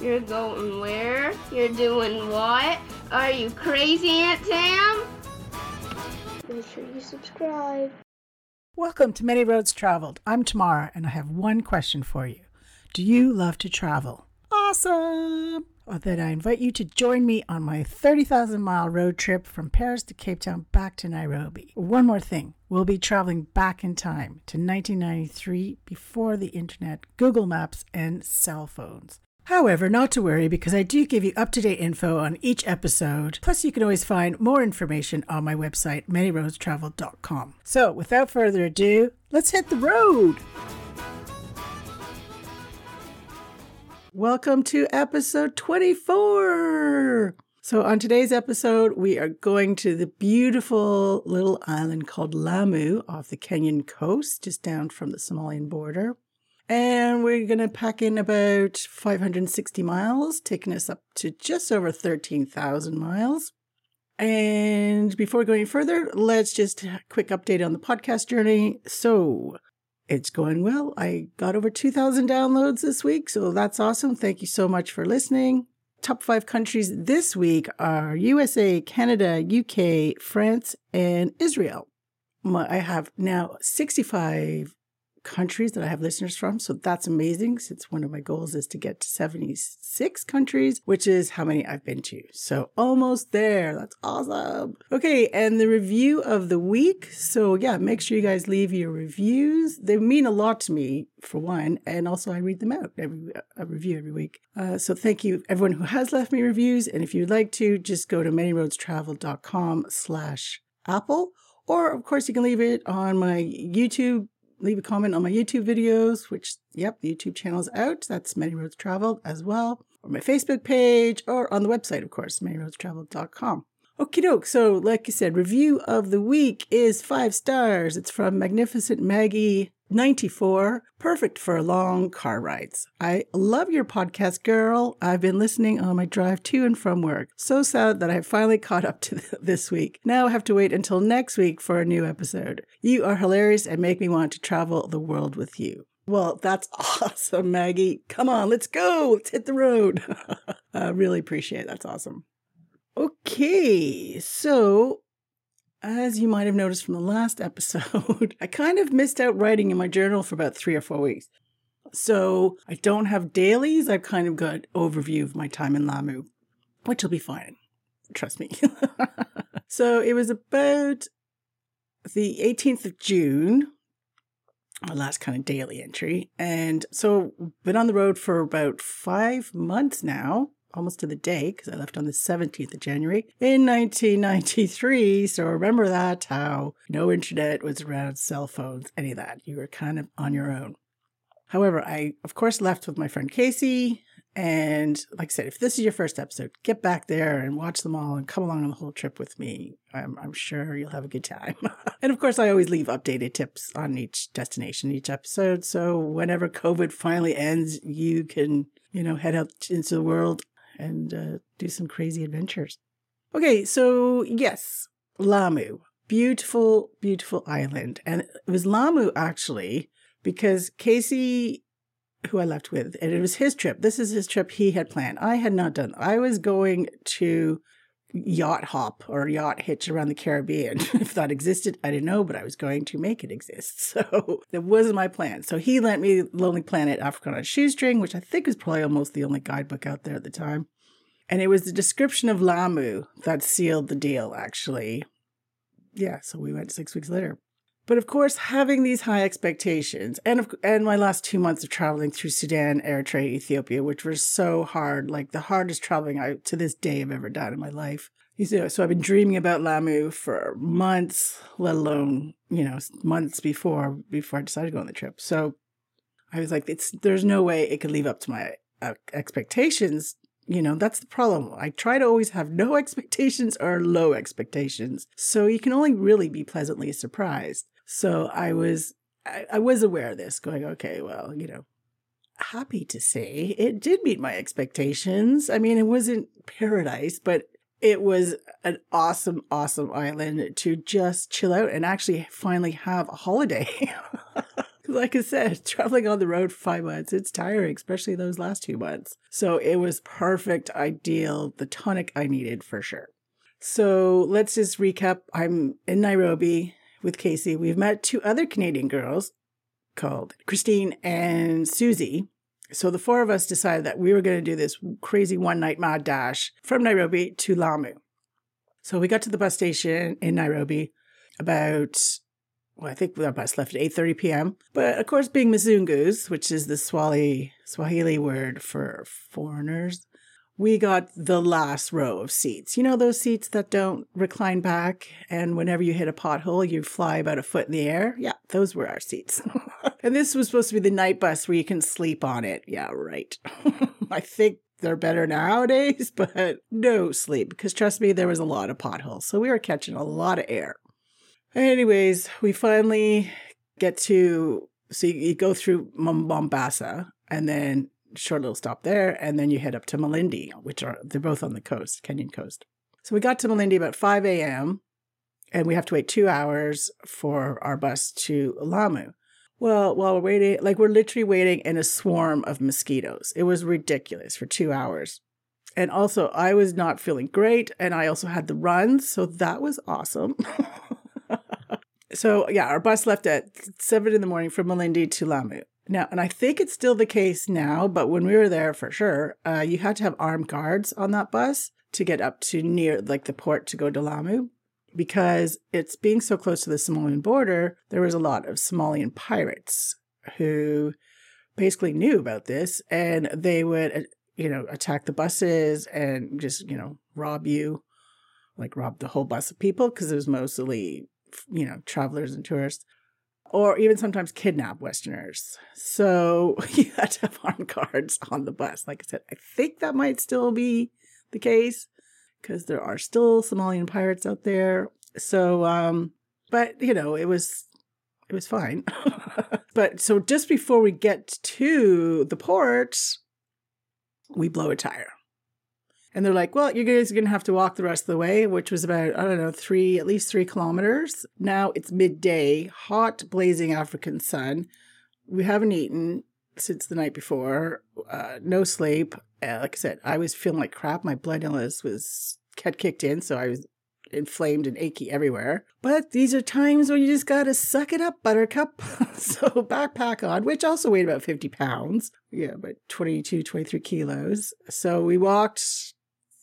You're going where? You're doing what? Are you crazy, Aunt Tam? Make sure you subscribe. Welcome to Many Roads Traveled. I'm Tamara, and I have one question for you. Do you love to travel? Awesome! Well, then I invite you to join me on my 30,000-mile road trip from Paris to Cape Town back to Nairobi. One more thing. We'll be traveling back in time to 1993 before the internet, Google Maps, and cell phones. However, not to worry, because I do give you up-to-date info on each episode. Plus, you can always find more information on my website, ManyRoadsTraveled.com. So, without further ado, let's hit the road! Welcome to episode 24. So on today's episode, we are going to the beautiful little island called Lamu off the Kenyan coast, just down from the Somalian border. And we're going to pack in about 560 miles, taking us up to just over 13,000 miles. And before going further, let's just have a quick update on the podcast journey. So it's going well. I got over 2,000 downloads this week, so that's awesome. Thank you so much for listening. Top 5 countries this week are USA, Canada, UK, France, and Israel. I have now 65 countries that I have listeners from, so that's amazing, since one of my goals is to get to 76 countries, which is how many I've been to. So almost there. That's awesome. Okay, and the review of the week. So yeah, make sure you guys leave your reviews. They mean a lot to me, for one, and also I read them out. I review every week. So thank you, everyone who has left me reviews. And if you'd like to, just go to ManyRoadsTraveled.com/Apple. Or, of course, you can leave it on my YouTube. Leave a comment on my YouTube videos, which, yep, the YouTube channel's out. That's Many Roads Traveled as well. Or my Facebook page, or on the website, of course, ManyRoadsTraveled.com. Okie doke. So, like I said, review of the week is 5 stars. It's from Magnificent Maggie, 94. Perfect for long car rides. I love your podcast, girl. I've been listening on my drive to and from work. So sad that I have finally caught up to this week. Now I have to wait until next week for a new episode. You are hilarious and make me want to travel the world with you. Well, that's awesome, Maggie. Come on, let's go. Let's hit the road. I really appreciate it. That's awesome. Okay, so as you might have noticed from the last episode, I kind of missed out writing in my journal for about 3 or 4 weeks. So I don't have dailies. I've kind of got an overview of my time in Lamu, which will be fine. Trust me. So it was about the 18th of June, my last kind of daily entry. And so been on the road for about 5 months now, almost to the day, because I left on the 17th of January in 1993. So remember that, how no internet was around, cell phones, any of that. You were kind of on your own. However, I, of course, left with my friend Casey. And like I said, if this is your first episode, get back there and watch them all and come along on the whole trip with me. I'm sure you'll have a good time. And of course, I always leave updated tips on each destination, each episode. So whenever COVID finally ends, you can, head out into the world and do some crazy adventures. Okay, so yes, Lamu. Beautiful, beautiful island. And it was Lamu, actually, because Casey, who I left with, and it was his trip. This is his trip he had planned. I had not done that. I was going to yacht hop or yacht hitch around the Caribbean. If that existed, I didn't know, but I was going to make it exist. So that wasn't my plan. So he lent me Lonely Planet Africa on a Shoestring, which I think is probably almost the only guidebook out there at the time. And it was the description of Lamu that sealed the deal, actually. Yeah, so we went 6 weeks later. But of course, having these high expectations and my last 2 months of traveling through Sudan, Eritrea, Ethiopia, which were so hard, like the hardest traveling I to this day I've ever done in my life. So I've been dreaming about Lamu for months, let alone, months before I decided to go on the trip. So I was like, there's no way it could live up to my expectations. That's the problem. I try to always have no expectations or low expectations. So you can only really be pleasantly surprised. So I was aware of this, going, okay, well, happy to say it did meet my expectations. I mean, it wasn't paradise, but it was an awesome, awesome island to just chill out and actually finally have a holiday. like I said, traveling on the road for 5 months, it's tiring, especially those last 2 months. So it was perfect, ideal, the tonic I needed for sure. So let's just recap. I'm in Nairobi with Casey. We've met two other Canadian girls called Christine and Susie. So the four of us decided that we were going to do this crazy one-night mad dash from Nairobi to Lamu. So we got to the bus station in Nairobi about, well, I think our bus left at 8:30 p.m. But of course, being Mizungus, which is the Swahili word for foreigners, we got the last row of seats. You know, those seats that don't recline back and whenever you hit a pothole, you fly about a foot in the air? Yeah, those were our seats. And this was supposed to be the night bus where you can sleep on it. Yeah, right. I think they're better nowadays, but no sleep, because trust me, there was a lot of potholes. So we were catching a lot of air. Anyways, we finally get to, so you go through Mombasa and then short little stop there. And then you head up to Malindi, which are, they're both on the coast, Kenyan coast. So we got to Malindi about 5 a.m. and we have to wait 2 hours for our bus to Lamu. Well, while we're waiting, like we're literally waiting in a swarm of mosquitoes. It was ridiculous for 2 hours. And also I was not feeling great. And I also had the runs. So that was awesome. So yeah, our bus left at 7 a.m. from Malindi to Lamu. Now, and I think it's still the case now, but when we were there for sure, you had to have armed guards on that bus to get up to near like the port to go to Lamu. Because it's being so close to the Somalian border, there was a lot of Somalian pirates who basically knew about this and they would, you know, attack the buses and just, you know, rob you, like rob the whole bus of people because it was mostly, you know, travelers and tourists, or even sometimes kidnap Westerners. So you had to have armed guards on the bus. Like I said, I think that might still be the case, because there are still Somalian pirates out there. So, but, you know, it was fine. But so just before we get to the port, we blow a tire. And they're like, well, you guys are going to have to walk the rest of the way, which was about, I don't know, at least three kilometers. Now it's midday, hot, blazing African sun. We haven't eaten since the night before, no sleep. Like I said, I was feeling like crap. My blood illness had kicked in, so I was inflamed and achy everywhere. But these are times when you just gotta suck it up, buttercup. So backpack on, which also weighed about 50 pounds. Yeah, about 22, 23 kilos. So we walked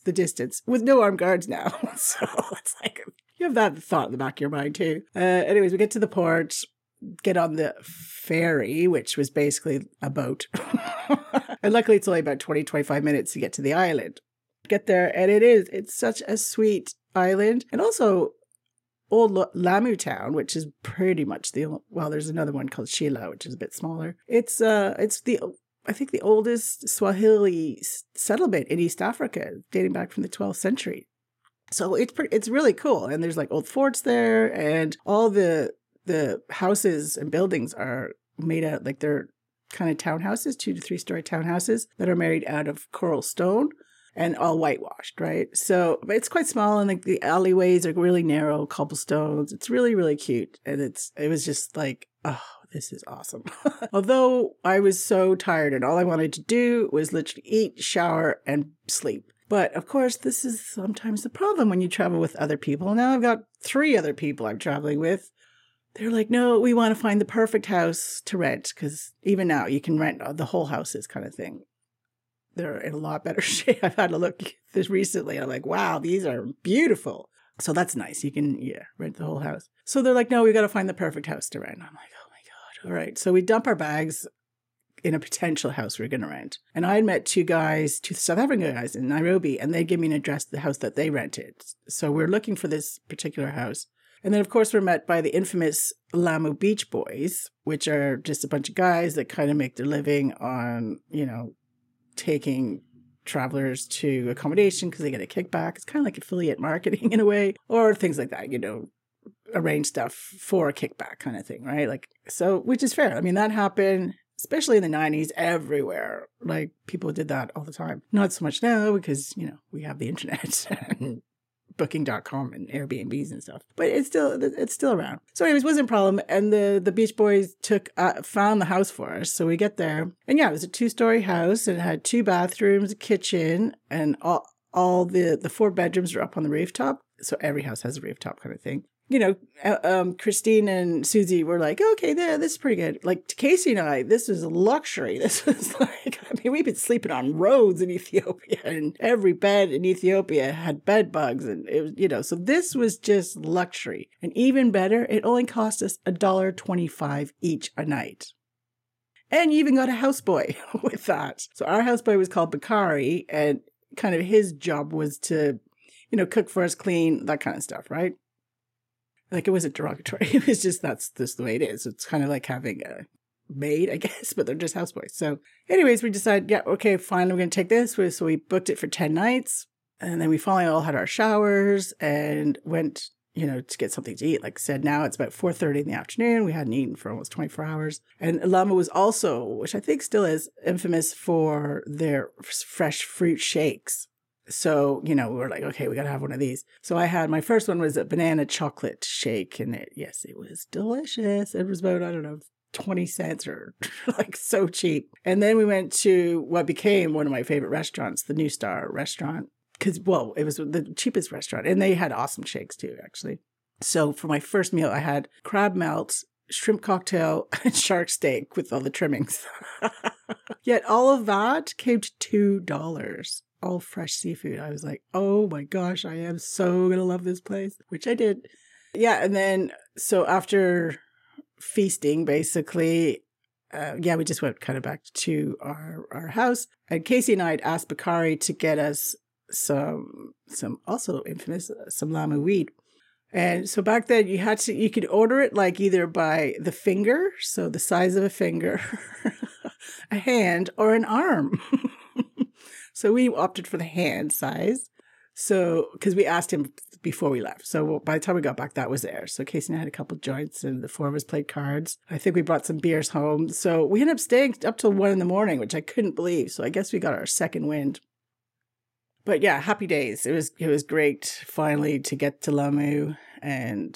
the distance with no armed guards now. So it's like, you have that thought in the back of your mind too. Anyways, we get to the port, get on the ferry, which was basically a boat. And luckily, it's only about 20, 25 minutes to get to the island. Get there, and it's such a sweet island. And also, old Lamu town, which is pretty much there's another one called Shela, which is a bit smaller. It's the oldest Swahili settlement in East Africa, dating back from the 12th century. So it's really cool. And there's like old forts there, and all the houses and buildings are made out, like they're kind of townhouses, 2 to 3 story townhouses that are made out of coral stone and all whitewashed, right? So but it's quite small, and like the alleyways are really narrow, cobblestones. It's really, really cute. And it was just like, oh, this is awesome. Although I was so tired and all I wanted to do was literally eat, shower, and sleep. But of course, this is sometimes the problem when you travel with other people. Now I've got 3 other people I'm traveling with. They're like, no, we want to find the perfect house to rent, because even now you can rent the whole houses kind of thing. They're in a lot better shape. I've had a look at this recently. I'm like, wow, these are beautiful. So that's nice. You can, rent the whole house. So they're like, no, we've got to find the perfect house to rent. I'm like, oh my God. All right. So we dump our bags in a potential house we're going to rent. And I had met 2 South African guys in Nairobi, and they gave me an address of the house that they rented. So we're looking for this particular house. And then, of course, we're met by the infamous Lamu Beach Boys, which are just a bunch of guys that kind of make their living on, you know, taking travelers to accommodation because they get a kickback. It's kind of like affiliate marketing in a way, or things like that, you know, arrange stuff for a kickback kind of thing, right? Like, so, which is fair. I mean, that happened, especially in the 90s, everywhere. Like, people did that all the time. Not so much now because, you know, we have the internet and booking.com and Airbnbs and stuff. But it's still around. So anyways, wasn't a problem. And the Beach Boys found the house for us. So we get there. And yeah, it was a 2-story house and had 2 bathrooms, a kitchen, and all the 4 bedrooms are up on the rooftop. So every house has a rooftop kind of thing. You know, Christine and Susie were like, okay, there, this is pretty good. Like, to Casey and I, this is luxury. This was like, I mean, we've been sleeping on roads in Ethiopia, and every bed in Ethiopia had bed bugs. And it was, you know, so this was just luxury. And even better, it only cost us $1.25 each a night. And you even got a houseboy with that. So our houseboy was called Bakari, and kind of his job was to, you know, cook for us, clean, that kind of stuff, right? Like, it wasn't derogatory. It was just, that's just the way it is. It's kind of like having a maid, I guess, but they're just houseboys. So anyways, we decided, yeah, okay, fine, we're going to take this. So we booked it for 10 nights. And then we finally all had our showers and went, you know, to get something to eat. Like I said, now it's about 4:30 in the afternoon. We hadn't eaten for almost 24 hours. And Lamu was also, which I think still is, infamous for their fresh fruit shakes. So, you know, we were like, okay, we got to have one of these. So I had, my first one was a banana chocolate shake. And it was delicious. It was about, I don't know, 20 cents or like so cheap. And then we went to what became one of my favorite restaurants, the New Star restaurant. Because, well, it was the cheapest restaurant. And they had awesome shakes too, actually. So for my first meal, I had crab melts, shrimp cocktail, and shark steak with all the trimmings. Yet all of that came to $2. All fresh seafood. I was like, oh my gosh, I am so gonna love this place, which I did. Yeah, and then so after feasting, basically, we just went kind of back to our house. And Casey and I had asked Bakari to get us some also infamous some Lamu weed. And so back then you could order it like either by the finger, so the size of a finger, a hand, or an arm. So we opted for the hand size. So, because we asked him before we left. So by the time we got back, that was there. So Casey and I had a couple joints and the 4 of us played cards. I think we brought some beers home. So we ended up staying up till 1 a.m, which I couldn't believe. So I guess we got our second wind. But yeah, happy days. It was great finally to get to Lamu. And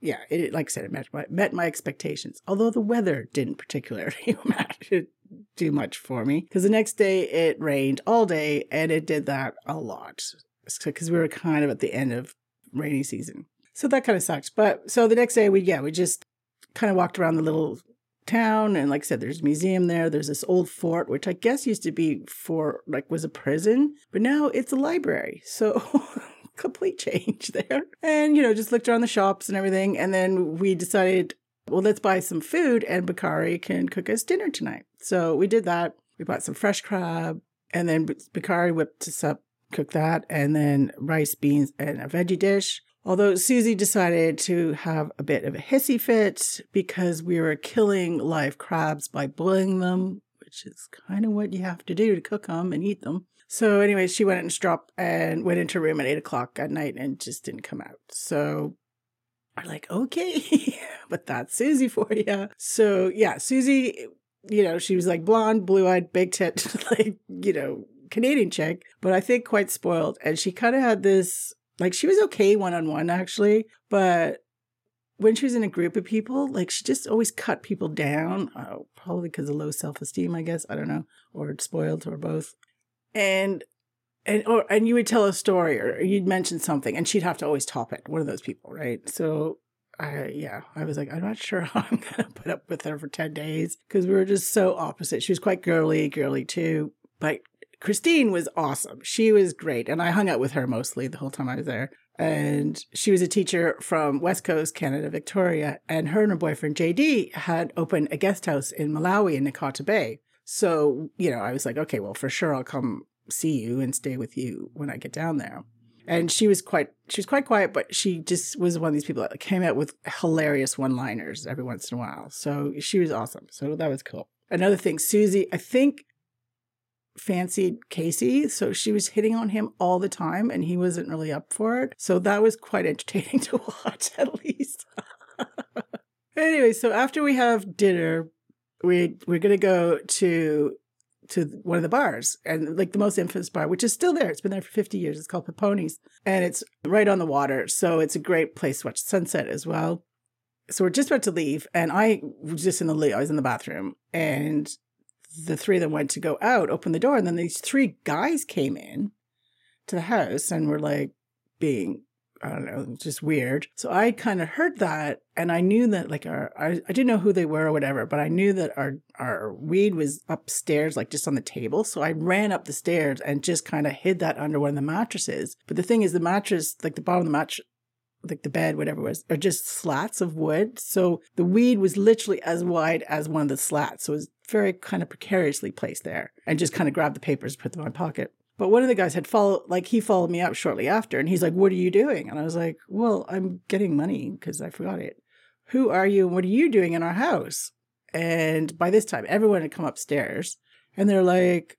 yeah, it, like I said, it met my expectations. Although the weather didn't particularly matter. Do much for me, because the next day it rained all day, and it did that a lot because we were kind of at the end of rainy season, so that kind of sucked. But so the next day we just kind of walked around the little town, and like I said, there's a museum there. There's this old fort, which I guess used to be was a prison, but now it's a library. So complete change there. And you know, just looked around the shops and everything, and then we decided, well, let's buy some food and Bakari can cook us dinner tonight. So we did that. We bought some fresh crab, and then Bakari whipped us up, cooked that, and then rice, beans, and a veggie dish. Although Susie decided to have a bit of a hissy fit because we were killing live crabs by boiling them, which is kind of what you have to do to cook them and eat them. So anyway, she went and dropped and went into her room at 8:00 at night and just didn't come out. So we're like, okay, but that's Susie for you. So yeah, Susie, you know, she was like blonde, blue-eyed, big tit, like, you know, Canadian chick, but I think quite spoiled. And she kind of had this, like, she was okay one-on-one actually, but when she was in a group of people, like, she just always cut people down. Oh, probably because of low self-esteem, I guess. I don't know, or spoiled, or both. And you would tell a story, or you'd mention something, and she'd have to always top it. One of those people, right? So, I was like, I'm not sure how I'm going to put up with her for 10 days because we were just so opposite. She was quite girly too. But Christine was awesome. She was great. And I hung out with her mostly the whole time I was there. And she was a teacher from West Coast, Canada, Victoria. And her and her boyfriend, JD, had opened a guest house in Malawi in Nakata Bay. So, you know, I was like, okay, well, for sure I'll come see you and stay with you when I get down there. And she was quite quiet, but she just was one of these people that came out with hilarious one-liners every once in a while. So she was awesome. So that was cool. Another thing, Susie, I think, fancied Casey. So she was hitting on him all the time, and he wasn't really up for it. So that was quite entertaining to watch, at least. Anyway, so after we have dinner, we're going to go to to one of the bars, and like the most infamous bar, which is still there. It's been there for 50 years. It's called Paponi's, and it's right on the water. So it's a great place to watch sunset as well. So we're just about to leave, and I was just in the, I was in the bathroom, and the three of them went to go out, open the door, and then these three guys came in to the house and were like being, I don't know, just weird. So I kind of heard that, and I knew that like I didn't know who they were or whatever, but I knew that our weed was upstairs, like just on the table. So I ran up the stairs and just kind of hid that under one of the mattresses. But the thing is, the mattress, like the bottom of the mattress, like the bed, whatever it was, are just slats of wood. So the weed was literally as wide as one of the slats. So it was very kind of precariously placed there, and just kind of grabbed the papers and put them in my pocket. But one of the guys had followed me up shortly after, and he's like, "What are you doing?" And I was like, "Well, I'm getting money because I forgot it." "Who are you and what are you doing in our house?" And by this time, everyone had come upstairs, and they're like,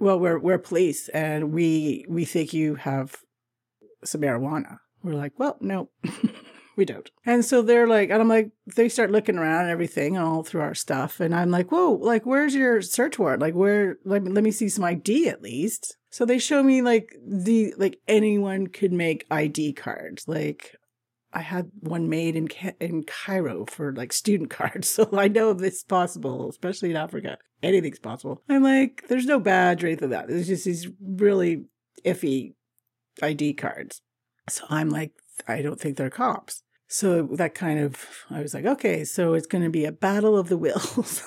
"Well, we're police, and we think you have some marijuana." We're like, "Well, no." We don't. And so they're like, and I'm like, they start looking around and everything all through our stuff. And I'm like, "Whoa, like, where's your search warrant? Like, where, let me see some ID at least." So they show me like anyone could make ID cards. Like I had one made in Cairo for like student cards. So I know this is possible, especially in Africa. Anything's possible. I'm like, there's no badge or anything like that. There's just these really iffy ID cards. So I'm like, I don't think they're cops. So that kind of, I was like, okay, so it's going to be a battle of the wills.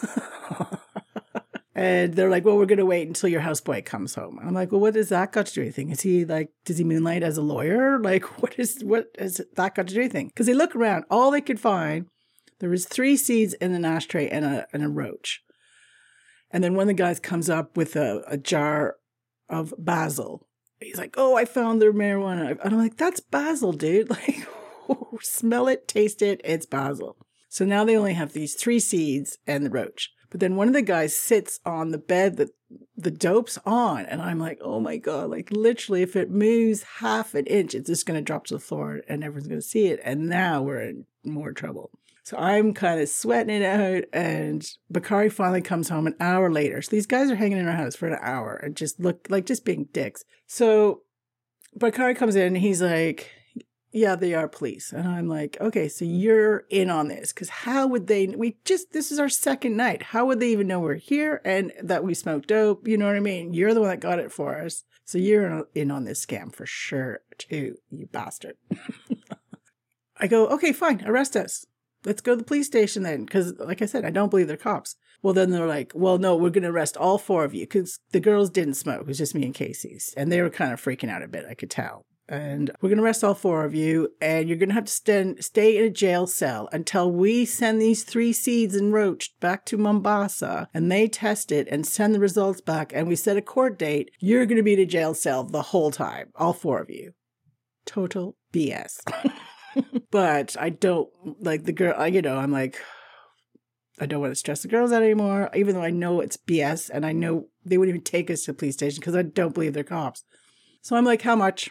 And they're like, "Well, we're going to wait until your houseboy comes home." I'm like, "Well, what does that got to do anything? Is he like, does he moonlight as a lawyer? Like, what is that got to do anything?" Because they look around, all they could find, there was 3 seeds in an ashtray and a roach. And then one of the guys comes up with a jar of basil. He's like, "Oh, I found their marijuana." And I'm like, "That's basil, dude. Like, oh, smell it, taste it. It's basil." So now they only have these 3 seeds and the roach. But then one of the guys sits on the bed that the dope's on. And I'm like, oh my God, like literally if it moves half an inch, it's just going to drop to the floor and everyone's going to see it. And now we're in more trouble. So I'm kind of sweating it out, and Bakari finally comes home an hour later. So these guys are hanging in our house for an hour and just look like just being dicks. So Bakari comes in and he's like, "Yeah, they are police." And I'm like, "Okay, so you're in on this, because how would they, this is our second night. How would they even know we're here and that we smoked dope? You know what I mean? You're the one that got it for us. So you're in on this scam for sure too, you bastard." I go, "Okay, fine, arrest us. Let's go to the police station then, because like I said, I don't believe they're cops." Well, then they're like, "Well, no, we're going to arrest all 4 of you," because the girls didn't smoke. It was just me and Casey. And they were kind of freaking out a bit, I could tell. "And we're going to arrest all 4 of you, and you're going to have to stay in a jail cell until we send these 3 seeds and roach back to Mombasa, and they test it and send the results back, and we set a court date. You're going to be in a jail cell the whole time, all 4 of you." Total BS. But I don't like the girl, I'm like, I don't want to stress the girls out anymore, even though I know it's BS and I know they wouldn't even take us to the police station because I don't believe they're cops. So I'm like, "How much?"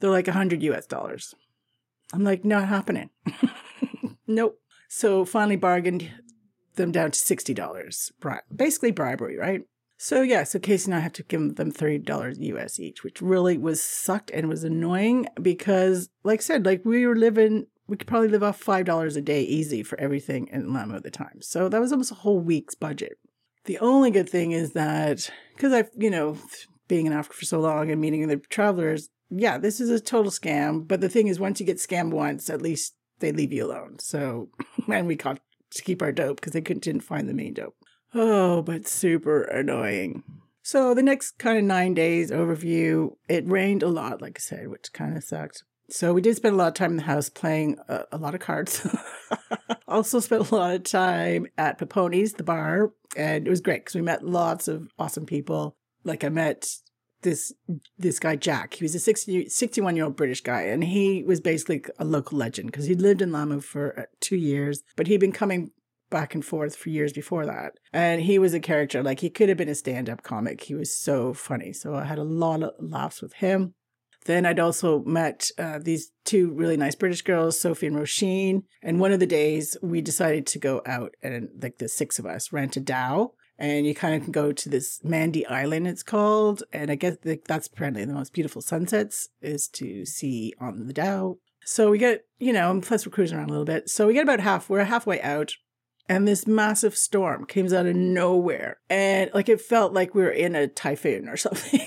They're like $100 US. I'm like, "Not happening." Nope. So finally bargained them down to $60. Basically bribery, right? So yeah, so Casey and I have to give them $30 US each, which really was sucked and was annoying because, like I said, like we could probably live off $5 a day easy for everything in Lamu at the time. So that was almost a whole week's budget. The only good thing is that, because I've, being in Africa for so long and meeting the travelers, yeah, this is a total scam. But the thing is, once you get scammed once, at least they leave you alone. So, and we got to keep our dope because they didn't find the main dope. Oh, but super annoying. So the next kind of 9 days overview, it rained a lot, like I said, which kind of sucked. So we did spend a lot of time in the house playing a lot of cards. Also spent a lot of time at Paponi's, the bar, and it was great because we met lots of awesome people. Like I met this guy, Jack. He was a 61-year-old British guy, and he was basically a local legend because he'd lived in Lamu for 2 years, but he'd been coming back and forth for years before that. And he was a character, like he could have been a stand-up comic. He was so funny. So I had a lot of laughs with him. Then I'd also met these 2 really nice British girls, Sophie and Roisin. And one of the days we decided to go out and like the 6 of us rent a dhow and you kind of can go to this Manda Island, it's called. And I guess that's apparently the most beautiful sunsets is to see on the Dhow. So we get, and plus we're cruising around a little bit. So we get about we're halfway out. And this massive storm came out of nowhere. And it felt like we were in a typhoon or something.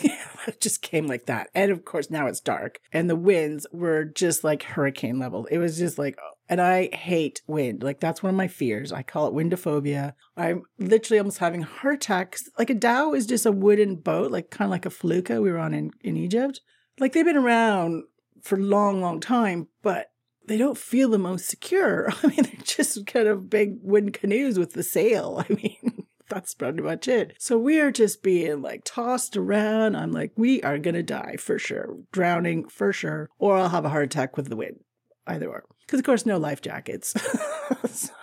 It just came like that. And of course, now it's dark. And the winds were just hurricane level. It was just and I hate wind. That's one of my fears. I call it windophobia. I'm literally almost having a heart attack. A dhow is just a wooden boat, kind of like a felucca we were on in Egypt. They've been around for a long, long time, but they don't feel the most secure. I mean, they're just kind of big wooden canoes with the sail. I mean, that's pretty much it. So we are just being tossed around. I'm we are going to die for sure. Drowning for sure. Or I'll have a heart attack with the wind. Either or. Because, of course, no life jackets. So,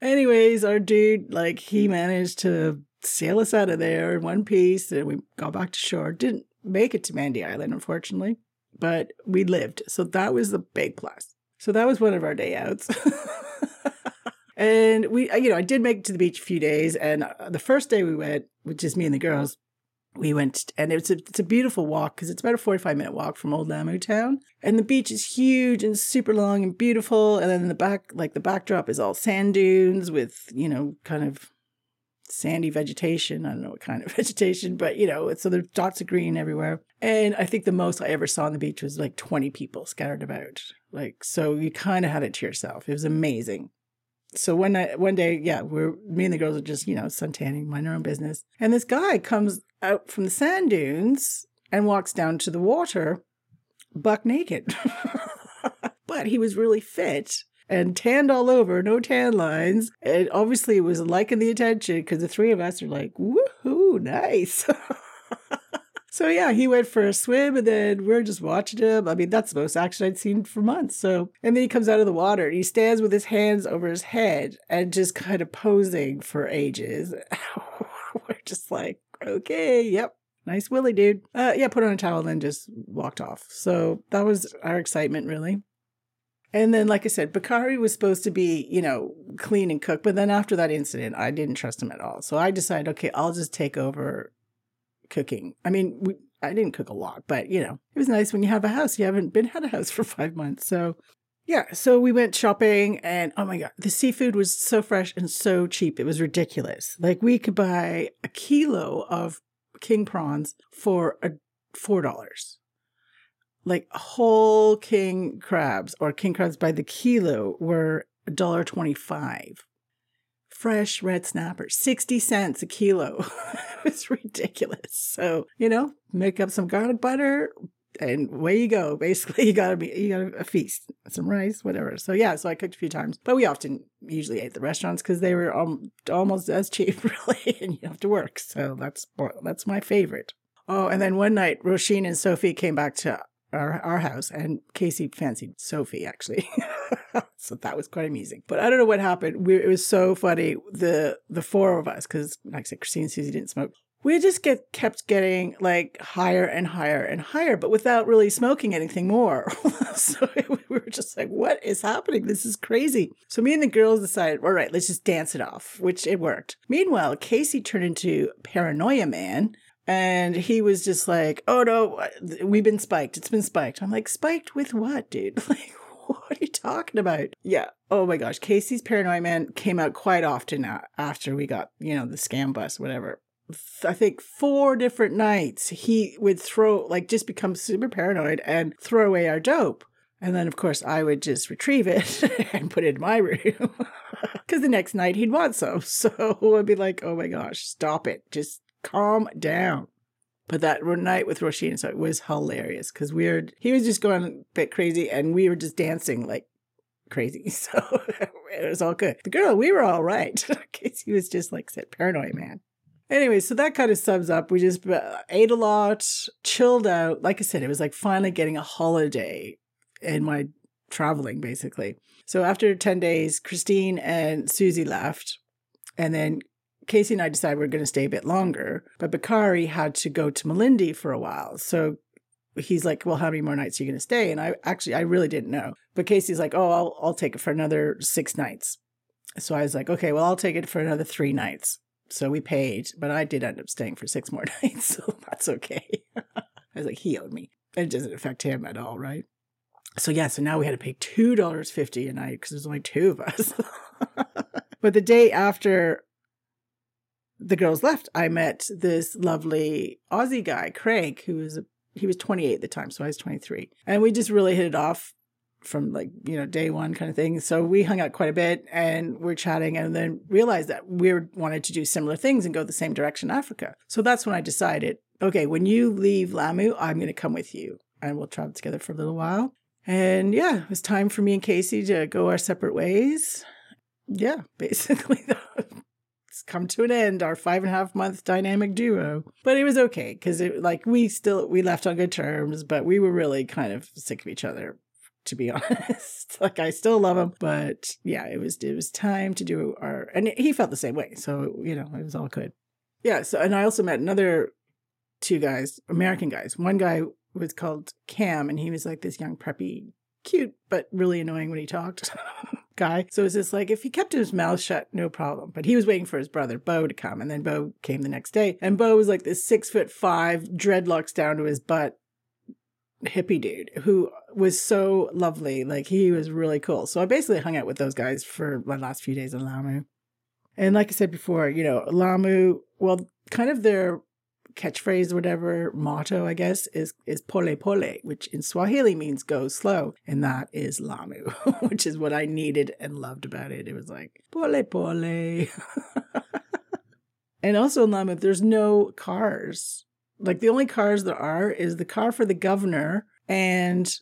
anyways, our dude, he managed to sail us out of there in one piece. And we got back to shore. Didn't make it to Manda Island, unfortunately. But we lived. So that was the big plus. So that was one of our day outs. And we, I did make it to the beach a few days. And the first day we went, which is me and the girls, we went, and it's a beautiful walk because it's about a 45-minute walk from Old Lamu town. And the beach is huge and super long and beautiful. And then in the back, the backdrop is all sand dunes with, kind of sandy vegetation. I don't know what kind of vegetation, but so there's dots of green everywhere. And I think the most I ever saw on the beach was 20 people scattered about. So you kind of had it to yourself. It was amazing. So one day, me and the girls are just, suntanning, minding our own business. And this guy comes out from the sand dunes and walks down to the water, buck naked. But he was really fit. And tanned all over, no tan lines. And obviously it was liking the attention because the three of us are woohoo, nice. So yeah, he went for a swim and then we're just watching him. I mean, that's the most action I'd seen for months. So, and then he comes out of the water and he stands with his hands over his head and just kind of posing for ages. We're just okay, yep. Nice willy, dude. Put on a towel and just walked off. So that was our excitement, really. And then, like I said, Bakari was supposed to be, clean and cook. But then after that incident, I didn't trust him at all. So I decided, okay, I'll just take over cooking. I mean, I didn't cook a lot, but, it was nice when you have a house. You haven't had a house for 5 months. So, yeah. So we went shopping and, oh, my God, the seafood was so fresh and so cheap. It was ridiculous. We could buy a kilo of king prawns for $4. Whole king crabs or king crabs by the kilo were $1.25. Fresh red snapper, 60 cents a kilo. It was ridiculous. So, make up some garlic butter and away you go. Basically, you got a feast, some rice, whatever. So yeah, so I cooked a few times, but we usually ate at the restaurants because they were almost as cheap, really, and you have to work. So that's my favorite. Oh, and then one night, Roisin and Sophie came back to our house, and Casey fancied Sophie, actually. So that was quite amusing. But I don't know what happened. It was so funny, the four of us, because like I said, Christine and Susie didn't smoke. We just kept getting higher and higher and higher, but without really smoking anything more. So we were just what is happening? This is crazy. So me and the girls decided, all right, let's just dance it off, which it worked. Meanwhile, Casey turned into Paranoia Man. And he was just oh, no, we've been spiked. It's been spiked. I'm spiked with what, dude? What are you talking about? Yeah. Oh, my gosh. Casey's Paranoid Man came out quite often after we got, the scam bus, whatever. I think 4 different nights he would throw, just become super paranoid and throw away our dope. And then, of course, I would just retrieve it and put it in my room because the next night he'd want some. So I'd be oh, my gosh, stop it. Just calm down. But that night with Roisin, so it was hilarious because he was just going a bit crazy and we were just dancing crazy. So it was all good. The girl, we were all right. Casey was just said, Paranoid Man. Anyway, so that kind of sums up. We just ate a lot, chilled out. Like I said, it was finally getting a holiday in my traveling, basically. So after 10 days, Christine and Susie left, and then Casey and I decided we're going to stay a bit longer, but Bakari had to go to Malindi for a while. So he's well, how many more nights are you going to stay? And I really didn't know. But Casey's I'll take it for another 6 nights. So I was okay, well, I'll take it for another 3 nights. So we paid, but I did end up staying for 6 more nights, so that's okay. I was like, he owed me. It doesn't affect him at all, right? So yeah, so now we had to pay $2.50 a night because there's only 2 of us. But the day after the girls left, I met this lovely Aussie guy, Craig, he was 28 at the time, so I was 23. And we just really hit it off from day one kind of thing. So we hung out quite a bit and we're chatting, and then realized that we wanted to do similar things and go the same direction, Africa. So that's when I decided, okay, when you leave Lamu, I'm going to come with you and we'll travel together for a little while. And yeah, it was time for me and Casey to go our separate ways. Yeah, basically it's come to an end, our 5.5 month dynamic duo. But it was okay because we left on good terms, but we were really kind of sick of each other, to be honest. I still love him, but yeah, it was time to do our, and he felt the same way. So, it was all good. Yeah. So, and I also met another 2 guys, American guys. One guy was called Cam, and he was like this young, preppy, cute, but really annoying when he talked guy. So it's just if he kept his mouth shut, no problem. But he was waiting for his brother, Bo, to come. And then Bo came the next day, and Bo was like this 6'5", dreadlocks down to his butt, hippie dude who was so lovely. He was really cool. So I basically hung out with those guys for my last few days in Lamu. And like I said before, Lamu, kind of their catchphrase or whatever, motto, I guess, is pole pole, which in Swahili means go slow. And that is Lamu, which is what I needed and loved about it. It was like, pole pole. And also in Lamu, there's no cars. The only cars there are is the car for the governor and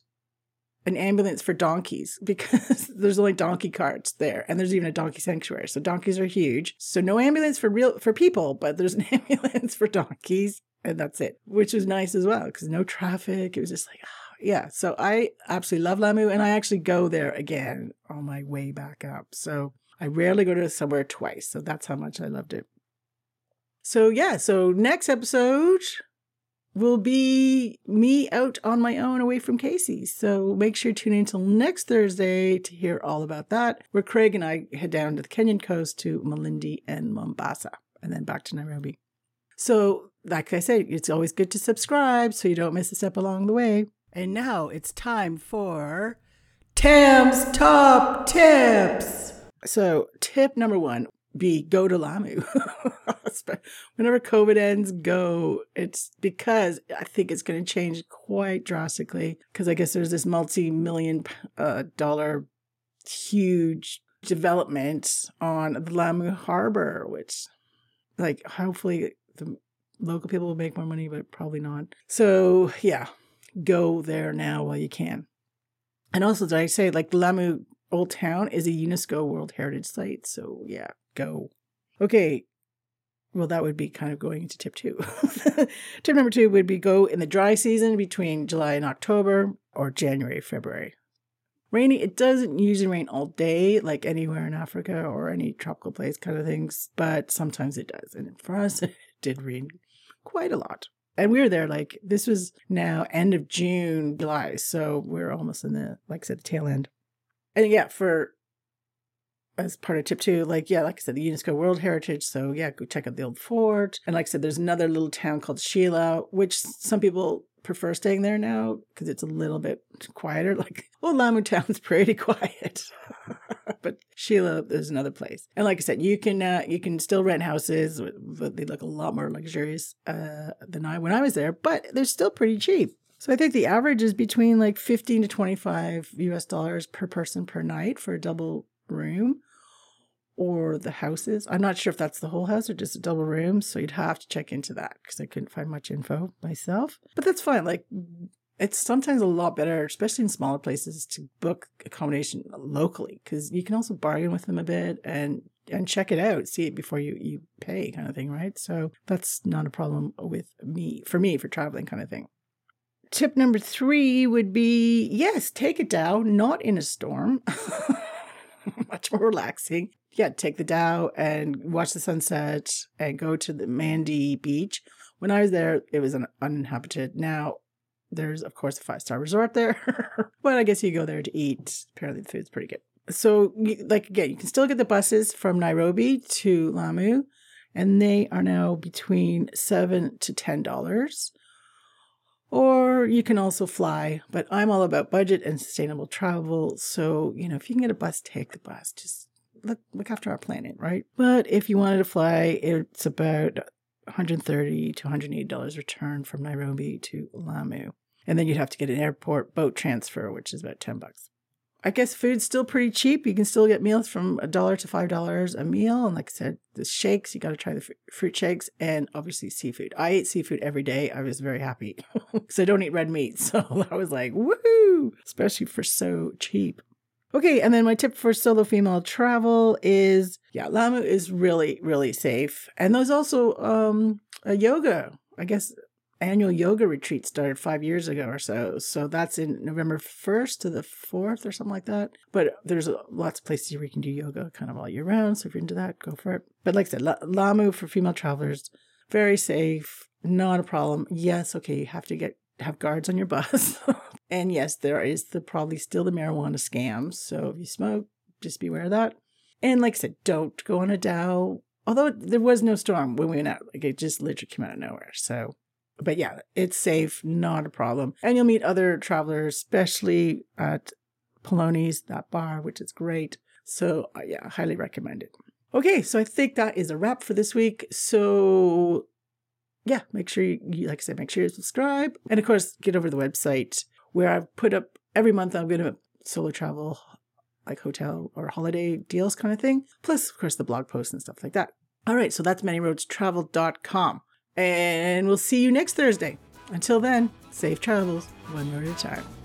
an ambulance for donkeys, because there's only donkey carts there, and there's even a donkey sanctuary. So donkeys are huge. So no ambulance for people, but there's an ambulance for donkeys, and that's it, which was nice as well because no traffic. It was just yeah. So I absolutely love Lamu, and I actually go there again on my way back up. So I rarely go to somewhere twice. So that's how much I loved it. So yeah, so next episode will be me out on my own away from Casey. So make sure you tune in until next Thursday to hear all about that, where Craig and I head down to the Kenyan coast to Malindi and Mombasa, and then back to Nairobi. So like I said, it's always good to subscribe so you don't miss a step along the way. And now it's time for Tam's Top Tips. So tip number 1. Go to Lamu. Whenever COVID ends, go. It's because I think it's going to change quite drastically, because I guess there's this multi-million dollar huge development on the Lamu harbor, which hopefully the local people will make more money, but probably not. So yeah, go there now while you can. And also, did I say Lamu Old Town is a UNESCO World Heritage Site? So yeah. Go. Okay. Well, that would be kind of going into tip 2. Tip number 2 would be go in the dry season between July and October, or January, February. Rainy, it doesn't usually rain all day like anywhere in Africa or any tropical place kind of things, but sometimes it does. And for us, it did rain quite a lot. And we were there, this was now end of June, July. So we're almost in the, the tail end. And yeah, as part of tip 2, the UNESCO World Heritage. So yeah, go check out the old fort. And like I said, there's another little town called Shela, which some people prefer staying there now because it's a little bit quieter. Old Lamu town's pretty quiet, but Shela is another place. And like I said, you can still rent houses, but they look a lot more luxurious than when I was there. But they're still pretty cheap. So I think the average is between $15 to $25 US dollars per person per night for a double room, or the houses. I'm not sure if that's the whole house or just a double room, so you'd have to check into that because I couldn't find much info myself. But that's fine. It's sometimes a lot better, especially in smaller places, to book accommodation locally, because you can also bargain with them a bit and check it out, see it before you pay, kind of thing, right? So that's not a problem for traveling, kind of thing. Tip number 3 would be, yes, take a dhow, not in a storm. Much more relaxing. Yeah, take the dhow and watch the sunset and go to the Manda beach. When I was there, it was uninhabited. Now, there's, of course, a 5-star resort there. But I guess you go there to eat. Apparently, the food's pretty good. So, again, you can still get the buses from Nairobi to Lamu. and they are now between $7 to $10. Or you can also fly, but I'm all about budget and sustainable travel. So, if you can get a bus, take the bus. Just look after our planet, right? But if you wanted to fly, it's about $130 to $180 return from Nairobi to Lamu. And then you'd have to get an airport boat transfer, which is about $10. I guess food's still pretty cheap. You can still get meals from $1 to $5 a meal. And like I said, the shakes, you got to try the fruit shakes, and obviously seafood. I ate seafood every day. I was very happy because I don't eat red meat. So I was like, woohoo, especially for so cheap. Okay, and then my tip for solo female travel is, Lamu is really, really safe. And there's also a yoga, I guess, annual yoga retreat started 5 years ago or so. So that's in November 1st to the 4th or something like that. But there's lots of places where you can do yoga kind of all year round. So if you're into that, go for it. But like I said, Lamu for female travelers, very safe, not a problem. Yes, okay, you have to have guards on your bus. And yes, there is probably still the marijuana scam. So if you smoke, just beware of that. And like I said, don't go on a dhow. Although there was no storm when we went out. Like it just literally came out of nowhere. So, but yeah, it's safe, not a problem. And you'll meet other travelers, especially at Poloni's, that bar, which is great. So yeah, highly recommend it. Okay, so I think that is a wrap for this week. So yeah, make sure you subscribe. And of course, get over to the website, where I've put up every month I'm going to solo travel, like hotel or holiday deals kind of thing. Plus, of course, the blog posts and stuff like that. All right, so that's ManyRoadsTraveled.com. And we'll see you next Thursday. Until then, safe travels, one road at a time.